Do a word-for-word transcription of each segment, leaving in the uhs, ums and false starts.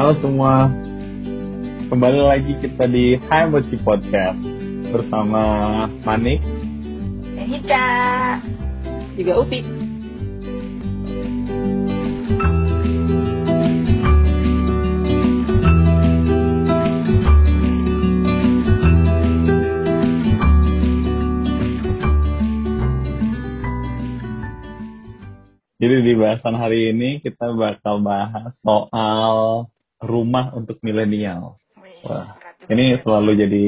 Halo semua, kembali lagi kita di Hai Bosi Podcast bersama Manik, Ica, juga Upik. Jadi di bahasan hari ini kita bakal bahas soal rumah untuk milenial. Wah, ini selalu jadi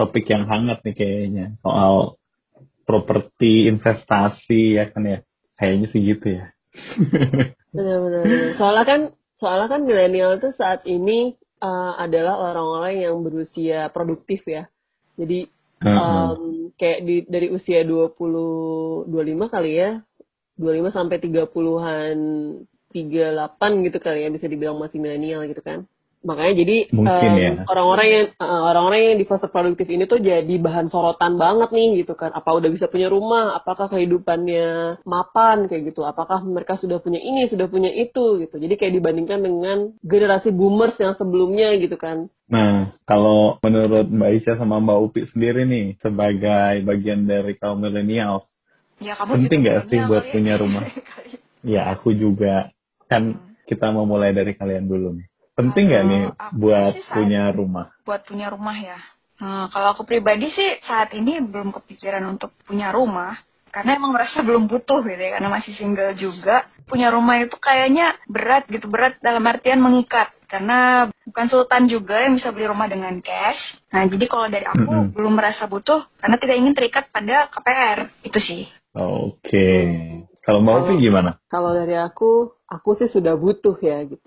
topik yang hangat nih kayaknya, soal properti, investasi, ya kan ya, kayaknya sih gitu ya. Benar-benar. Soalnya kan, soalnya kan milenial itu saat ini uh, adalah orang-orang yang berusia produktif ya. Jadi um, kayak di, dari usia dua puluh, dua puluh lima kali ya, dua puluh lima sampai tiga puluhan. tiga puluh delapan gitu kali ya, bisa dibilang masih milenial gitu kan. Makanya jadi Mungkin, um, ya. orang-orang yang uh, orang-orang yang di fase produktif ini tuh jadi bahan sorotan banget nih gitu kan. Apa udah bisa punya rumah, apakah kehidupannya mapan kayak gitu, apakah mereka sudah punya ini, sudah punya itu gitu. Jadi kayak dibandingkan dengan generasi boomers yang sebelumnya gitu kan. Nah, kalau menurut Mbak Isya sama Mbak Upi sendiri nih sebagai bagian dari kaum milenial, ya, penting nggak sih buat ya? Punya rumah? Ya, aku juga. Kan kita mau mulai dari kalian dulu nih. Penting nggak nih buat punya rumah? Buat punya rumah ya. Hmm, kalau aku pribadi sih saat ini belum kepikiran untuk punya rumah, karena emang merasa belum butuh gitu ya, karena masih single juga. Punya rumah itu kayaknya berat gitu, berat dalam artian mengikat, karena bukan sultan juga yang bisa beli rumah dengan cash. Nah, jadi kalau dari aku mm-hmm. belum merasa butuh, karena tidak ingin terikat pada K P R. Itu sih. Oke. Okay. Hmm. Kalau mau sih gimana? Kalau dari aku, aku sih sudah butuh ya gitu.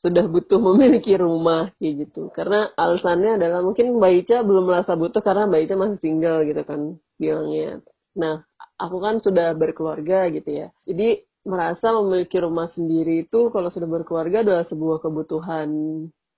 Sudah butuh memiliki rumah kayak gitu. Karena alasannya adalah mungkin Mbak Ica belum merasa butuh karena Mbak Ica masih single gitu kan bilangnya. Nah, aku kan sudah berkeluarga gitu ya. Jadi merasa memiliki rumah sendiri itu kalau sudah berkeluarga adalah sebuah kebutuhan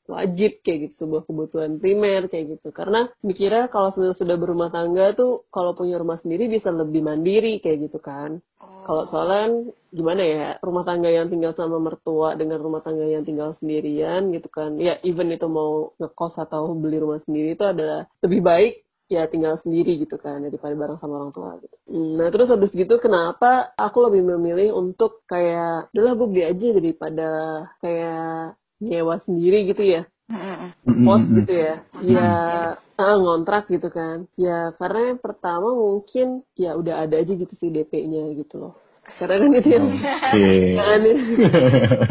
wajib kayak gitu, sebuah kebutuhan primer kayak gitu. Karena mikirnya kalau sudah sudah berumah tangga tuh kalau punya rumah sendiri bisa lebih mandiri kayak gitu kan. Oh. Kalau soalnya gimana ya, rumah tangga yang tinggal sama mertua dengan rumah tangga yang tinggal sendirian gitu kan. Ya even itu mau ngekos atau beli rumah sendiri itu adalah lebih baik ya tinggal sendiri gitu kan daripada bareng sama orang tua gitu. Nah terus habis gitu kenapa aku lebih memilih untuk kayak adalah gue beli aja daripada kayak nyewa sendiri gitu ya, pos gitu ya, ya uh, ngontrak gitu kan, ya karena yang pertama mungkin ya udah ada aja gitu sih D P-nya gitu loh, karena kan itu yang okay. kan,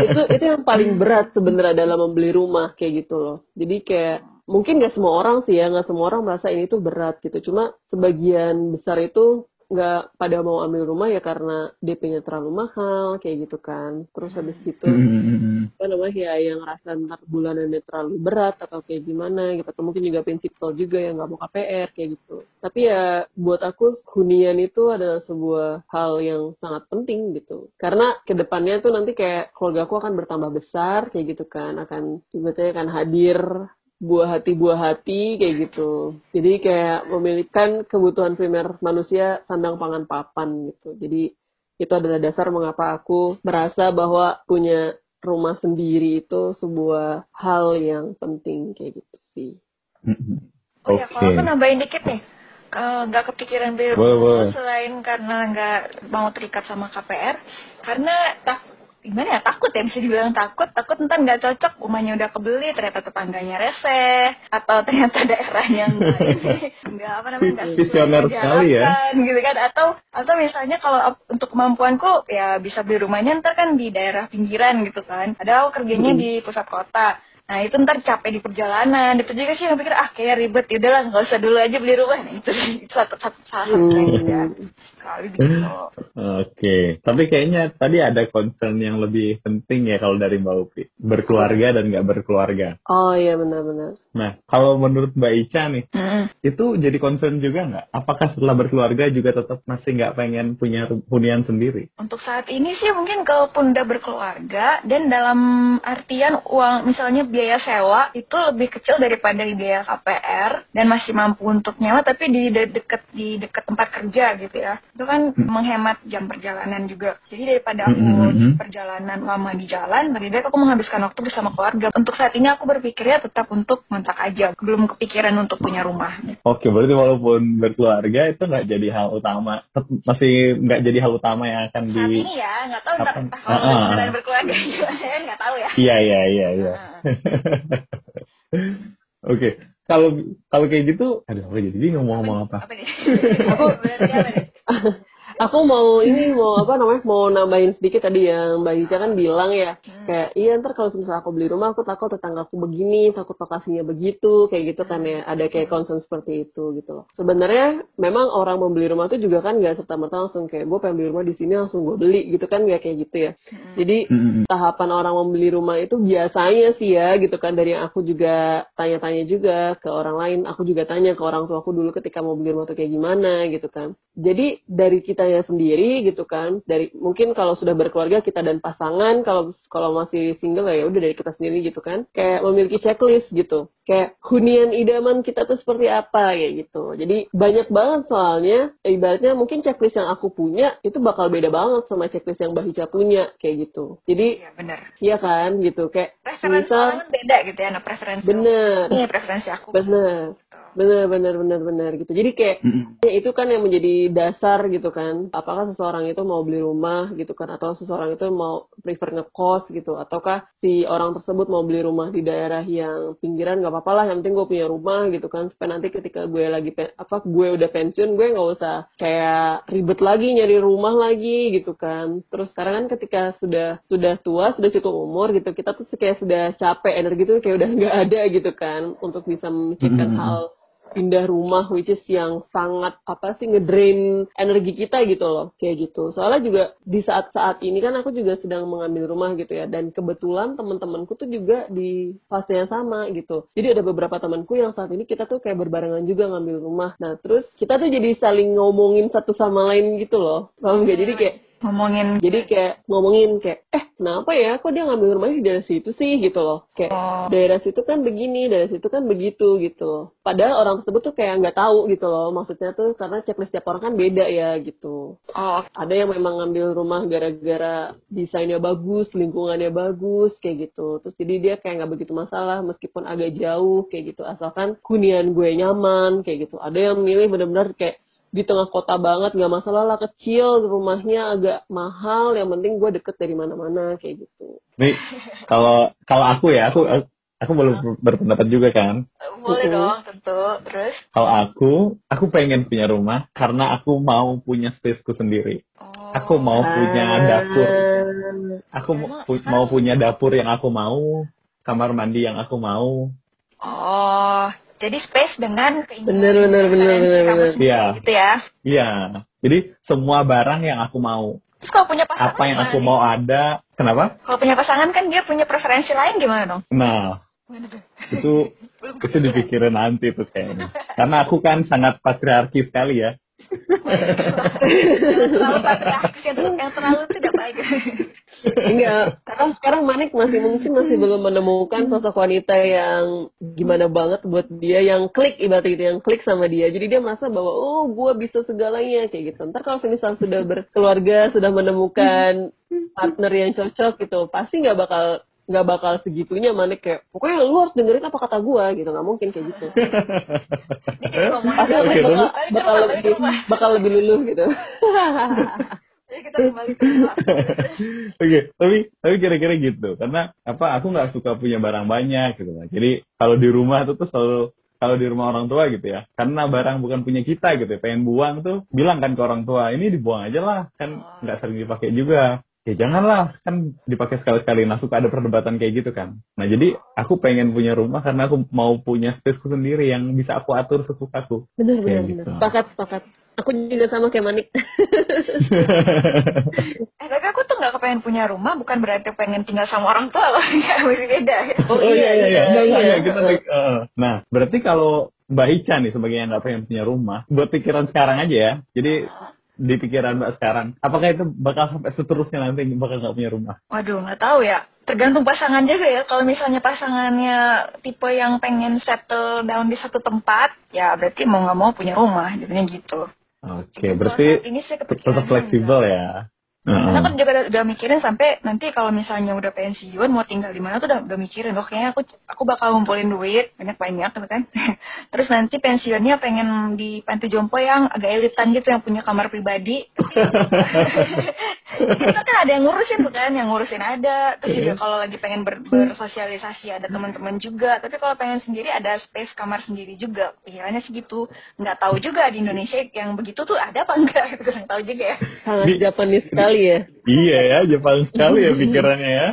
itu itu yang paling berat sebenarnya dalam membeli rumah kayak gitu loh, jadi kayak mungkin nggak semua orang sih ya, nggak semua orang merasa ini tuh berat gitu, cuma sebagian besar itu nggak pada mau ambil rumah ya karena D P-nya terlalu mahal kayak gitu kan. Terus habis gitu mm-hmm. kan namanya ya yang rasa ntar bulanannya terlalu berat atau kayak gimana gitu, atau mungkin juga prinsipal juga yang nggak mau K P R kayak gitu. Tapi ya buat aku hunian itu adalah sebuah hal yang sangat penting gitu, karena kedepannya tuh nanti kayak keluarga aku akan bertambah besar kayak gitu kan, akan sebetulnya akan hadir buah hati-buah hati kayak gitu. Jadi kayak memiliki kebutuhan primer manusia sandang pangan papan gitu. Jadi itu adalah dasar mengapa aku merasa bahwa punya rumah sendiri itu sebuah hal yang penting kayak gitu sih. Oh ya, kalau aku nambahin dikit nih, nggak kepikiran beli rumah selain karena nggak mau terikat sama K P R, karena tak gimana ya, takut ya, bisa dibilang takut, takut ntar nggak cocok, rumahnya udah kebeli, ternyata tetangganya reseh, atau ternyata daerahnya nggak ini, nggak apa namanya, nggak sesuai diharapkan, ya. Gitu kan, atau atau misalnya kalau untuk kemampuanku, ya bisa beli rumahnya ntar kan di daerah pinggiran gitu kan, padahal kerjanya hmm. di pusat kota, nah itu ntar capek di perjalanan, itu juga sih yang pikir, ah kayak ribet, yaudahlah, nggak usah dulu aja beli rumah, nah itu sih, satu satu salah sekali gitu. Oke, tapi kayaknya tadi ada concern yang lebih penting ya kalau dari Mbak Upi, berkeluarga dan nggak berkeluarga. Oh iya benar-benar. Nah kalau menurut Mbak Ica nih, mm. itu jadi concern juga nggak? Apakah setelah berkeluarga juga tetap masih nggak pengen punya hunian sendiri? Untuk saat ini sih mungkin kalaupun udah berkeluarga dan dalam artian uang misalnya biaya sewa itu lebih kecil daripada biaya K P R dan masih mampu untuk nyewa tapi di de- deket di deket tempat kerja gitu ya. itu kan hmm. menghemat jam perjalanan juga. Jadi daripada aku hmm. perjalanan lama di jalan, lebih baik aku menghabiskan waktu bersama keluarga. Untuk saat ini aku berpikirnya tetap untuk ngontrak aja, belum kepikiran untuk punya rumah. Oke, berarti walaupun berkeluarga itu nggak jadi hal utama, masih nggak jadi hal utama yang akan di. Saat ini ya, nggak tahu ntar kalau beneran berkeluarga gimana, nggak tahu ya. Iya iya iya. iya. Oke, kalau kalau kayak gitu, aduh apa jadi bingung mau ngomong apa? Apa nih? Aku berarti apa nih? Aku mau ini mau apa namanya mau nambahin sedikit tadi yang Mbak Ica kan bilang ya kayak iya ntar kalau misalnya aku beli rumah aku takut tetanggaku begini, takut lokasinya begitu kayak gitu kan ya, ada kayak concern seperti itu gitu loh. Sebenarnya memang orang membeli rumah tuh juga kan nggak serta merta langsung kayak gue pengen beli rumah di sini langsung gue beli gitu kan, nggak kayak gitu ya. Jadi tahapan orang membeli rumah itu biasanya sih ya gitu kan, dari yang aku juga tanya-tanya juga ke orang lain, aku juga tanya ke orang tua aku dulu ketika mau beli rumah tuh kayak gimana gitu kan. Jadi dari kita sendiri gitu kan, dari mungkin kalau sudah berkeluarga kita dan pasangan, kalau kalau masih single ya udah dari kita sendiri gitu kan, kayak memiliki checklist gitu, kayak hunian idaman kita tuh seperti apa ya gitu. Jadi banyak banget soalnya, ibaratnya mungkin checklist yang aku punya itu bakal beda banget sama checklist yang Mbak Hica punya kayak gitu. Jadi ya benar, iya kan gitu, kayak preferensi orang beda gitu ya, nah preferensi bener, ini preferensi aku bener. Benar, benar, benar, benar gitu. Jadi kayak mm-hmm. itu kan yang menjadi dasar gitu kan. Apakah seseorang itu mau beli rumah gitu kan, atau seseorang itu mau prefer ngekos gitu, ataukah si orang tersebut mau beli rumah di daerah yang pinggiran nggak apa-apa lah, yang penting gue punya rumah gitu kan. Supaya nanti ketika gue lagi pen- apa gue udah pensiun gue nggak usah kayak ribet lagi nyari rumah lagi gitu kan. Terus sekarang kan ketika sudah sudah tua, sudah cukup umur gitu, kita tuh kayak sudah capek, energi tuh kayak udah nggak ada gitu kan untuk bisa memikirkan mm-hmm. hal pindah rumah, which is yang sangat apa sih ngedrain energi kita gitu loh, kayak gitu. Soalnya juga di saat-saat ini kan aku juga sedang mengambil rumah gitu ya, dan kebetulan teman-temanku tuh juga di fase yang sama gitu. Jadi ada beberapa temanku yang saat ini kita tuh kayak berbarengan juga ngambil rumah. Nah terus kita tuh jadi saling ngomongin satu sama lain gitu loh, paham gak? Jadi kayak ngomongin, jadi kayak ngomongin kayak eh kenapa ya kok dia ngambil rumahnya di daerah situ sih gitu loh, kayak oh. daerah situ kan begini, daerah situ kan begitu gitu loh. Padahal orang tersebut tuh kayak nggak tahu gitu loh, maksudnya tuh karena checklist tiap orang kan beda ya gitu. Oh. Ada yang memang ngambil rumah gara-gara desainnya bagus, lingkungannya bagus kayak gitu, terus jadi dia kayak nggak begitu masalah meskipun agak jauh kayak gitu, asalkan hunian gue nyaman kayak gitu. Ada yang milih benar-benar kayak di tengah kota banget, nggak masalah lah kecil, rumahnya agak mahal, yang penting gue deket dari mana-mana kayak gitu. Nih kalau kalau aku ya, aku aku belum berpendapat juga kan. Boleh uh-huh. dong, tentu. Terus? Kalau aku, aku pengen punya rumah karena aku mau punya spaceku sendiri. Oh. Aku mau punya dapur. Aku Memang, pu- mau punya dapur yang aku mau, kamar mandi yang aku mau. Oh. Jadi space dengan keinginan kamu sendiri gitu ya? Iya. Jadi semua barang yang aku mau. Terus kalau punya pasangan? Apa yang aku mau ada? Kenapa? Kalau punya pasangan kan dia punya preferensi lain gimana dong? Nah, itu itu dipikirin nanti terus kayaknya. Karena aku kan sangat patriarki sekali ya. Terlalu patriarkis yang terlalu tidak baik. Enggak, sekarang sekarang Manik masih mungkin masih belum menemukan sosok wanita yang gimana banget buat dia, yang klik ibarat gitu, yang klik sama dia. Jadi dia merasa bahwa oh gue bisa segalanya kayak gitu. Ntar kalau misalnya sudah berkeluarga, sudah menemukan partner yang cocok gitu, pasti nggak bakal nggak bakal segitunya. Manik kayak pokoknya lu harus dengerin apa kata gue gitu, nggak mungkin kayak gitu. Pasti okay, bakal, bakal lebih bakal lebih luluh gitu. Jadi kita kembali ke rumah. Oke, tapi tapi kira-kira gitu, karena apa? Aku nggak suka punya barang banyak gitu. Jadi kalau di rumah itu tuh selalu kalau di rumah orang tua gitu ya, karena barang bukan punya kita gitu. Ya. Pengen buang tuh, bilang kan ke orang tua, ini dibuang aja lah, kan nggak oh. sering dipakai juga. Ya janganlah, kan dipakai sekali-sekali. Nah, suka ada perdebatan kayak gitu kan. Nah, jadi aku pengen punya rumah karena aku mau punya spaceku sendiri yang bisa aku atur sesukaku. Benar, benar, gitu. benar. Sepakat, sepakat. Aku juga sama kayak Manik. eh, tapi aku tuh gak kepengen punya rumah, bukan berarti pengen tinggal sama orang tua loh. Ya, masih beda. Oh iya, iya, iya. Nah, iya, iya. Kita, uh, nah berarti kalau Mbak Ica nih, sebagai yang gak pengen punya rumah, buat pikiran sekarang aja ya, jadi... di pikiran Mbak sekarang, apakah itu bakal sampai seterusnya nanti bakal nggak punya rumah? Waduh, nggak tahu ya. Tergantung pasangan juga ya. Kalau misalnya pasangannya tipe yang pengen settle down di satu tempat, ya berarti mau nggak mau punya rumah, jadinya gitu. Oke, berarti tetap fleksibel ya. Karena kan juga udah mikirin sampai nanti kalau misalnya udah pensiun mau tinggal di mana tuh udah, udah mikirin, oh kayaknya aku aku bakal ngumpulin duit banyak-banyak kan. Terus nanti pensiunnya pengen di panti jompo yang agak elitan gitu, yang punya kamar pribadi. Itu kan ada yang ngurusin tuh kan, yang ngurusin ada. Terus juga kalau lagi pengen ber, bersosialisasi ada teman-teman juga. Tapi kalau pengen sendiri ada space kamar sendiri juga. Pikirannya segitu. Nggak tahu juga di Indonesia yang begitu tuh ada apa enggak? Kurang tahu juga ya. Sangat Japanese sekali. Ya. Iya ya, Jepang sekali ya pikirannya ya.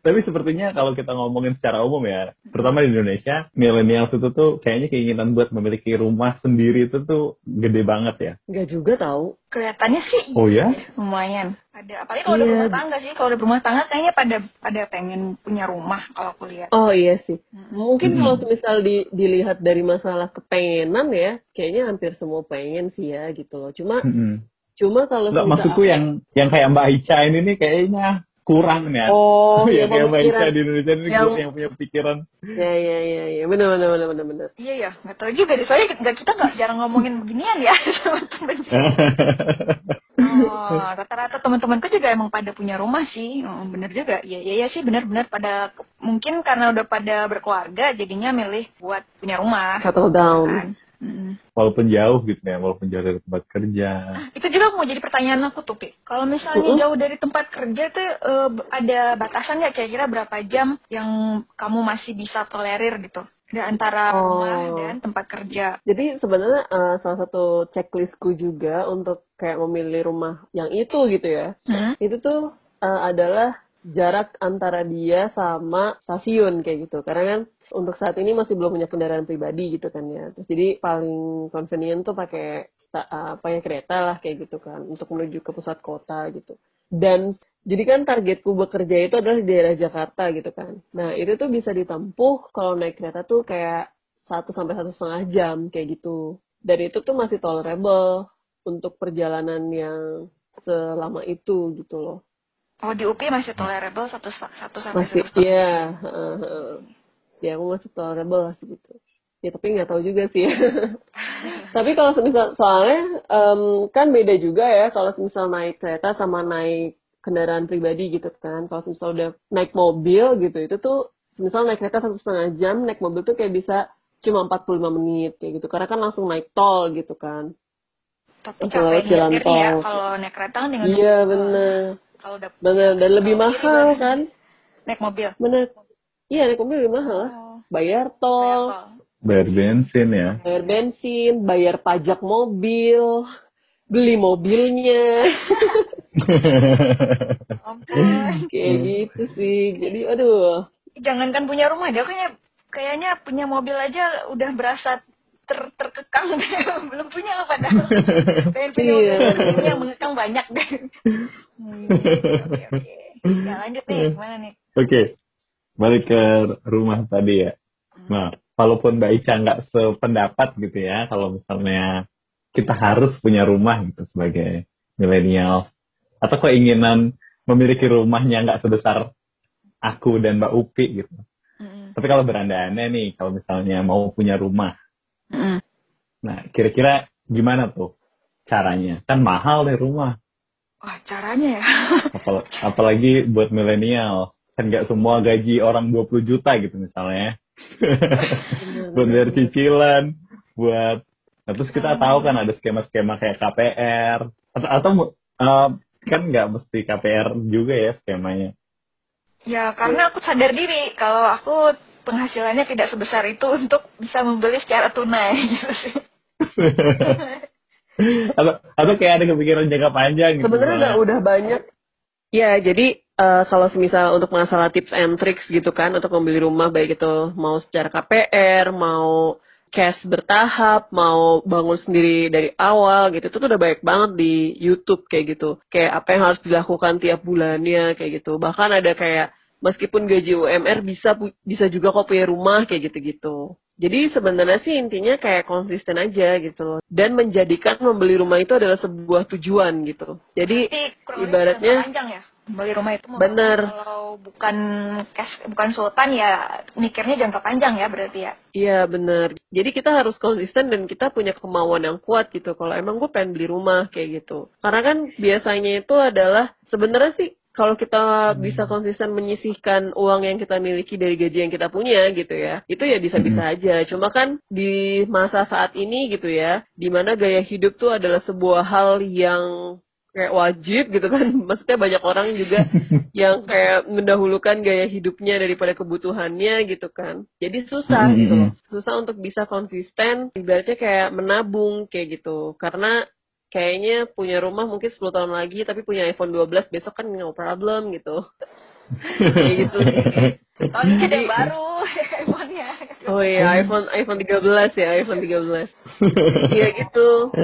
Tapi sepertinya kalau kita ngomongin secara umum ya, terutama di Indonesia, milenial itu tuh kayaknya keinginan buat memiliki rumah sendiri itu tuh gede banget ya. Gak juga tahu. Kelihatannya sih. Oh ya? Lumayan. Ada, apalagi kalau yeah. udah berumah tangga sih, kalau udah berumah tangga kayaknya pada pada pengen punya rumah kalau aku lihat. Oh iya sih. Mungkin hmm. kalau misal di, dilihat dari masalah kepengenan ya, kayaknya hampir semua pengen sih ya gitu loh. Cuma hmm. Cuma kalau nggak, maksudku apa? yang yang kayak Mbak Ica ini nih kayaknya kurang nih. Oh, ya, yang kayak Mbak Ica di Indonesia ini yang, yang punya pikiran. Ya ya ya ya, benar benar benar benar benar. Iya ya, nggak tahu juga deh. Soalnya nggak kita nggak jarang ngomongin beginian ya sama teman-teman. Oh, rata-rata teman-temanku juga emang pada punya rumah sih. Oh, benar juga. Iya iya ya, sih benar-benar pada mungkin karena udah pada berkeluarga jadinya milih buat punya rumah. Settle down. Kan? Mm. Walaupun jauh gitu ya, walaupun jauh dari tempat kerja. Ah, itu juga mau jadi pertanyaan aku tuh, Pi. Kalau misalnya uh-uh. jauh dari tempat kerja tuh uh, ada batasan nggak kira-kira berapa jam yang kamu masih bisa tolerir gitu? Ada antara oh. rumah dan tempat kerja. Jadi sebenarnya uh, salah satu checklistku juga untuk kayak memilih rumah yang itu gitu ya. Hmm? Itu tuh uh, adalah jarak antara dia sama stasiun kayak gitu. Karena kan untuk saat ini masih belum punya kendaraan pribadi gitu kan ya. Terus jadi paling convenient tuh pakai apa ya, kereta lah kayak gitu kan, untuk menuju ke pusat kota gitu. Dan jadi kan targetku bekerja itu adalah di daerah Jakarta gitu kan. Nah itu tuh bisa ditempuh kalau naik kereta tuh kayak satu sampai satu setengah jam kayak gitu. Dan itu tuh masih tolerable untuk perjalanan yang selama itu gitu loh. Oh di U P I masih tolerable satu satu sampai satu setengah. Iya, uh, uh, ya aku masih tolerable sih gitu. Ya tapi nggak tahu juga sih. Ya. Tapi kalau misal soalnya um, kan beda juga ya kalau misal naik kereta sama naik kendaraan pribadi gitu kan. Kalau misal udah naik mobil gitu itu tuh misal naik kereta satu setengah jam, naik mobil tuh kayak bisa cuma empat puluh lima menit kayak gitu. Karena kan langsung naik tol gitu kan. Tapi capek jalan tol. Ya, kalau naik kereta kan tinggal. Iya benar. Kalau dapat dan, dan lebih mahal kan naik mobil. Benar. Iya, naik mobil lebih mahal. Oh. Bayar tol, bayar bensin ya. Bayar bensin, bayar pajak mobil, beli mobilnya. Kayak gitu sih. Jadi aduh. Jangankan punya rumah, dia kayaknya kayaknya punya mobil aja udah berasa Ter, terkekang belum punya apa dah pengen punya mobil yang mengekang banyak deh. hmm, okay, okay. Nah, lanjut nih gimana nih? Oke okay. Balik ke rumah tadi ya. Nah walaupun Mbak Ica nggak sependapat gitu ya kalau misalnya kita harus punya rumah gitu sebagai milenial atau keinginan memiliki rumahnya nggak sebesar aku dan Mbak Upi gitu. Mm-hmm. Tapi kalau berandai-andai nih kalau misalnya mau punya rumah. Mm. Nah, kira-kira gimana tuh caranya? Kan mahal deh rumah. Wah, oh, caranya ya. Apal- apalagi buat milenial. Kan gak semua gaji orang dua puluh juta gitu misalnya. Buat bayar cicilan. Buat... Nah, terus kita mm. tahu kan ada skema-skema kayak K P R. Atau, atau uh, kan gak mesti K P R juga ya skemanya. Ya, karena aku sadar diri. Kalau aku... penghasilannya tidak sebesar itu untuk bisa membeli secara tunai gitu sih. atau, atau kayak ada kepikiran jangka panjang gitu. Sebenarnya udah, udah banyak. Ya jadi uh, kalau misal untuk masalah tips and tricks gitu kan untuk membeli rumah baik itu mau secara K P R, mau cash bertahap, mau bangun sendiri dari awal gitu, itu tuh udah banyak banget di YouTube kayak gitu. Kayak apa yang harus dilakukan tiap bulannya kayak gitu. Bahkan ada kayak meskipun gaji U M R bisa bisa juga kok punya rumah kayak gitu-gitu. Jadi sebenarnya sih intinya kayak konsisten aja gitu loh. Dan menjadikan membeli rumah itu adalah sebuah tujuan gitu. Jadi ibaratnya ya? beli rumah itu bener. Kalau bukan cash, bukan sultan ya mikirnya jangka panjang ya berarti ya. Iya bener. Jadi kita harus konsisten dan kita punya kemauan yang kuat gitu. Kalau emang gue pengen beli rumah kayak gitu. Karena kan biasanya itu adalah sebenarnya sih kalau kita bisa konsisten menyisihkan uang yang kita miliki dari gaji yang kita punya gitu ya, itu ya bisa-bisa aja. Cuma kan di masa saat ini gitu ya, dimana gaya hidup tuh adalah sebuah hal yang kayak wajib gitu kan. Maksudnya banyak orang juga yang kayak mendahulukan gaya hidupnya daripada kebutuhannya gitu kan. Jadi susah gitu loh. Susah untuk bisa konsisten, ibaratnya kayak menabung kayak gitu. Karena kayaknya punya rumah mungkin sepuluh tahun lagi, tapi punya iPhone twelve besok kan no problem gitu. Kayak gitu. Tahun ini ada baru iPhone-nya. Oh iya, iPhone tiga belas ya, iPhone tiga belas. Iya gitu.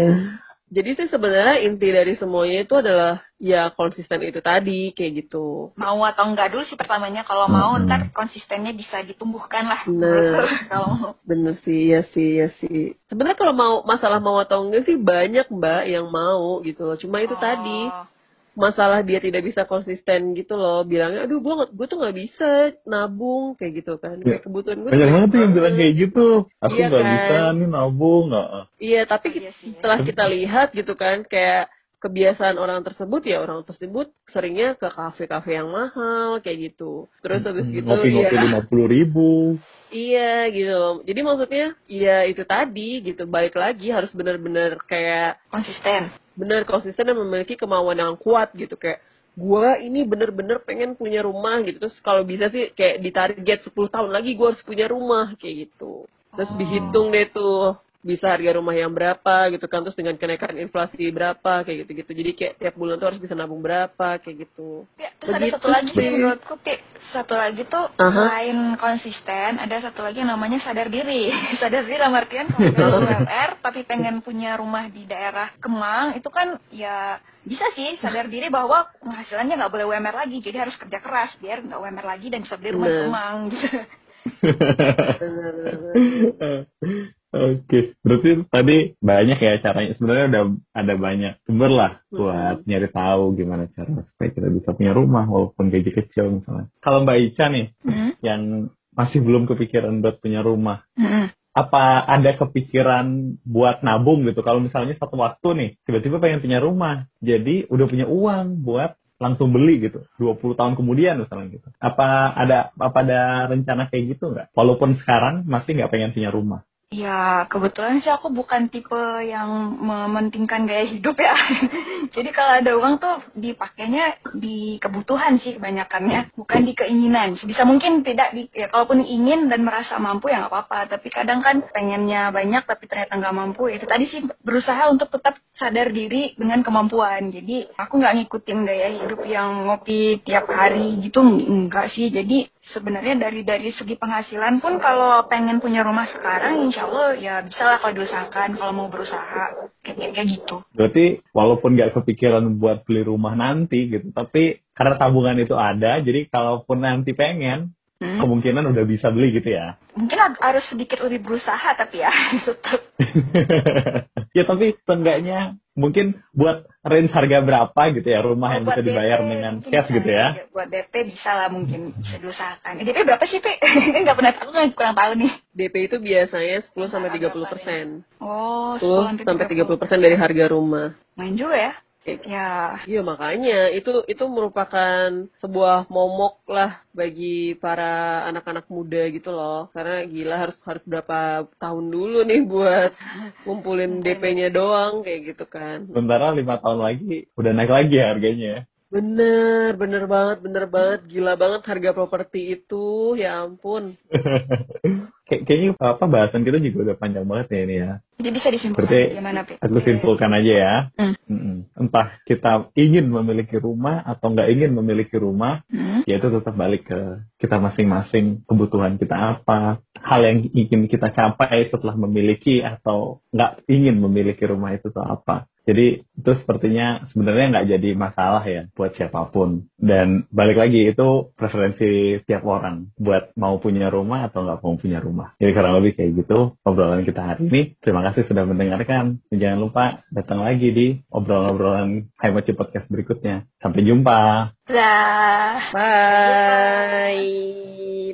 Jadi sih sebenarnya inti dari semuanya itu adalah ya konsisten itu tadi kayak gitu. Mau atau enggak dulu sih pertamanya, kalau mau hmm. ntar konsistennya bisa ditumbuhkan lah. Nah, kalau mau. Bener sih, ya sih, ya sih. Sebenarnya kalau mau masalah mau atau enggak sih banyak Mbak yang mau gitu loh. Cuma itu oh. tadi masalah dia tidak bisa konsisten gitu loh. Bilangnya, aduh gue gue tuh nggak bisa nabung kayak gitu kan. Ya. Kayak kebutuhan gue. Banyak banget yang bilang kayak gitu. Aku nggak iya kan? bisa nih nabung nggak. Iya, tapi oh, iya sih, setelah iya. kita lihat gitu kan, kayak kebiasaan orang tersebut ya orang tersebut seringnya ke kafe-kafe yang mahal kayak gitu. Terus habis gitu ngopi-ngopi ya, lima puluh ribu. Iya gitu loh. Jadi maksudnya ya itu tadi gitu, balik lagi harus benar-benar kayak konsisten. Benar konsisten dan memiliki kemauan yang kuat gitu, kayak gue ini bener-bener pengen punya rumah gitu. Terus kalau bisa sih kayak ditarget sepuluh tahun lagi gue harus punya rumah kayak gitu. Terus oh. dihitung deh tuh bisa harga rumah yang berapa gitu kan, terus dengan kenaikan inflasi berapa kayak gitu-gitu. Jadi kayak tiap bulan tuh harus bisa nabung berapa kayak gitu. Ya, terus begitu ada satu lagi sih menurutku Pi, satu lagi tuh Aha. lain konsisten, ada satu lagi yang namanya sadar diri. Sadar diri dalam artian kalau U M R tapi pengen punya rumah di daerah Kemang itu kan ya bisa sih sadar diri bahwa penghasilannya nggak boleh U M R lagi, jadi harus kerja keras biar nggak U M R lagi dan bisa beli rumah di Kemang gitu. Oke, okay. Berarti tadi banyak ya caranya. Sebenarnya udah ada banyak sumber lah buat nyari tahu gimana cara supaya kita bisa punya rumah walaupun gaji kecil misalnya. Kalau Mbak Ica nih hmm? yang masih belum kepikiran buat punya rumah, hmm. apa ada kepikiran buat nabung gitu? Kalau misalnya satu waktu nih tiba-tiba pengen punya rumah, jadi udah punya uang buat langsung beli gitu, dua puluh tahun kemudian misalnya gitu. Apa ada apa ada rencana kayak gitu nggak? Walaupun sekarang masih nggak pengen punya rumah. Ya kebetulan sih aku bukan tipe yang mementingkan gaya hidup ya. Jadi kalau ada uang tuh dipakainya di kebutuhan sih kebanyakannya, bukan di keinginan. Bisa mungkin tidak di, ya kalaupun ingin dan merasa mampu ya nggak apa-apa. Tapi kadang kan pengennya banyak tapi ternyata nggak mampu. Itu tadi sih berusaha untuk tetap sadar diri dengan kemampuan. Jadi aku nggak ngikutin gaya hidup yang ngopi tiap hari gitu, enggak sih. Jadi sebenarnya dari dari segi penghasilan pun kalau pengen punya rumah sekarang insya Allah ya bisa lah kalau diusahakan, kalau mau berusaha kayak gitu. Berarti walaupun nggak kepikiran buat beli rumah nanti gitu, tapi karena tabungan itu ada, jadi kalaupun nanti pengen hmm? kemungkinan udah bisa beli gitu ya. Mungkin harus sedikit lebih berusaha tapi ya tetap. Ya tapi seenggaknya mungkin buat range harga berapa gitu ya rumah oh, yang bisa dibayar D P, dengan cash gitu ya. Ya buat D P bisa lah mungkin bisa diusahakan. D P berapa sih Pi? Ini nggak pernah aku nggak kurang tahu nih. D P itu biasanya sepuluh sampai tiga puluh persen. Oh, sepuluh sampai tiga puluh persen dari harga rumah. Main juga ya? Ya. Iya makanya itu itu merupakan sebuah momok lah bagi para anak-anak muda gitu loh. Karena gila harus harus berapa tahun dulu nih buat ngumpulin D P-nya doang kayak gitu kan. Sementara lima tahun lagi udah naik lagi harganya. Bener, bener banget, bener banget, gila banget harga properti itu, ya ampun. Kay- kayaknya apa bahasan kita juga udah panjang banget ya ini ya. Jadi bisa disimpulkan berarti, gimana Pi? Aku simpulkan aja ya. Mm. Entah kita ingin memiliki rumah atau nggak ingin memiliki rumah, mm. ya itu tetap balik ke kita masing-masing, kebutuhan kita apa, hal yang ingin kita capai setelah memiliki atau nggak ingin memiliki rumah itu tuh apa. Jadi itu sepertinya sebenarnya nggak jadi masalah ya buat siapapun. Dan balik lagi itu preferensi tiap orang buat mau punya rumah atau nggak mau punya rumah. Jadi kurang lebih kayak gitu obrolan kita hari ini. Terima kasih sudah mendengarkan. Jangan lupa datang lagi di obrolan-obrolan Hai Bosi Podcast berikutnya. Sampai jumpa. Bye. Bye.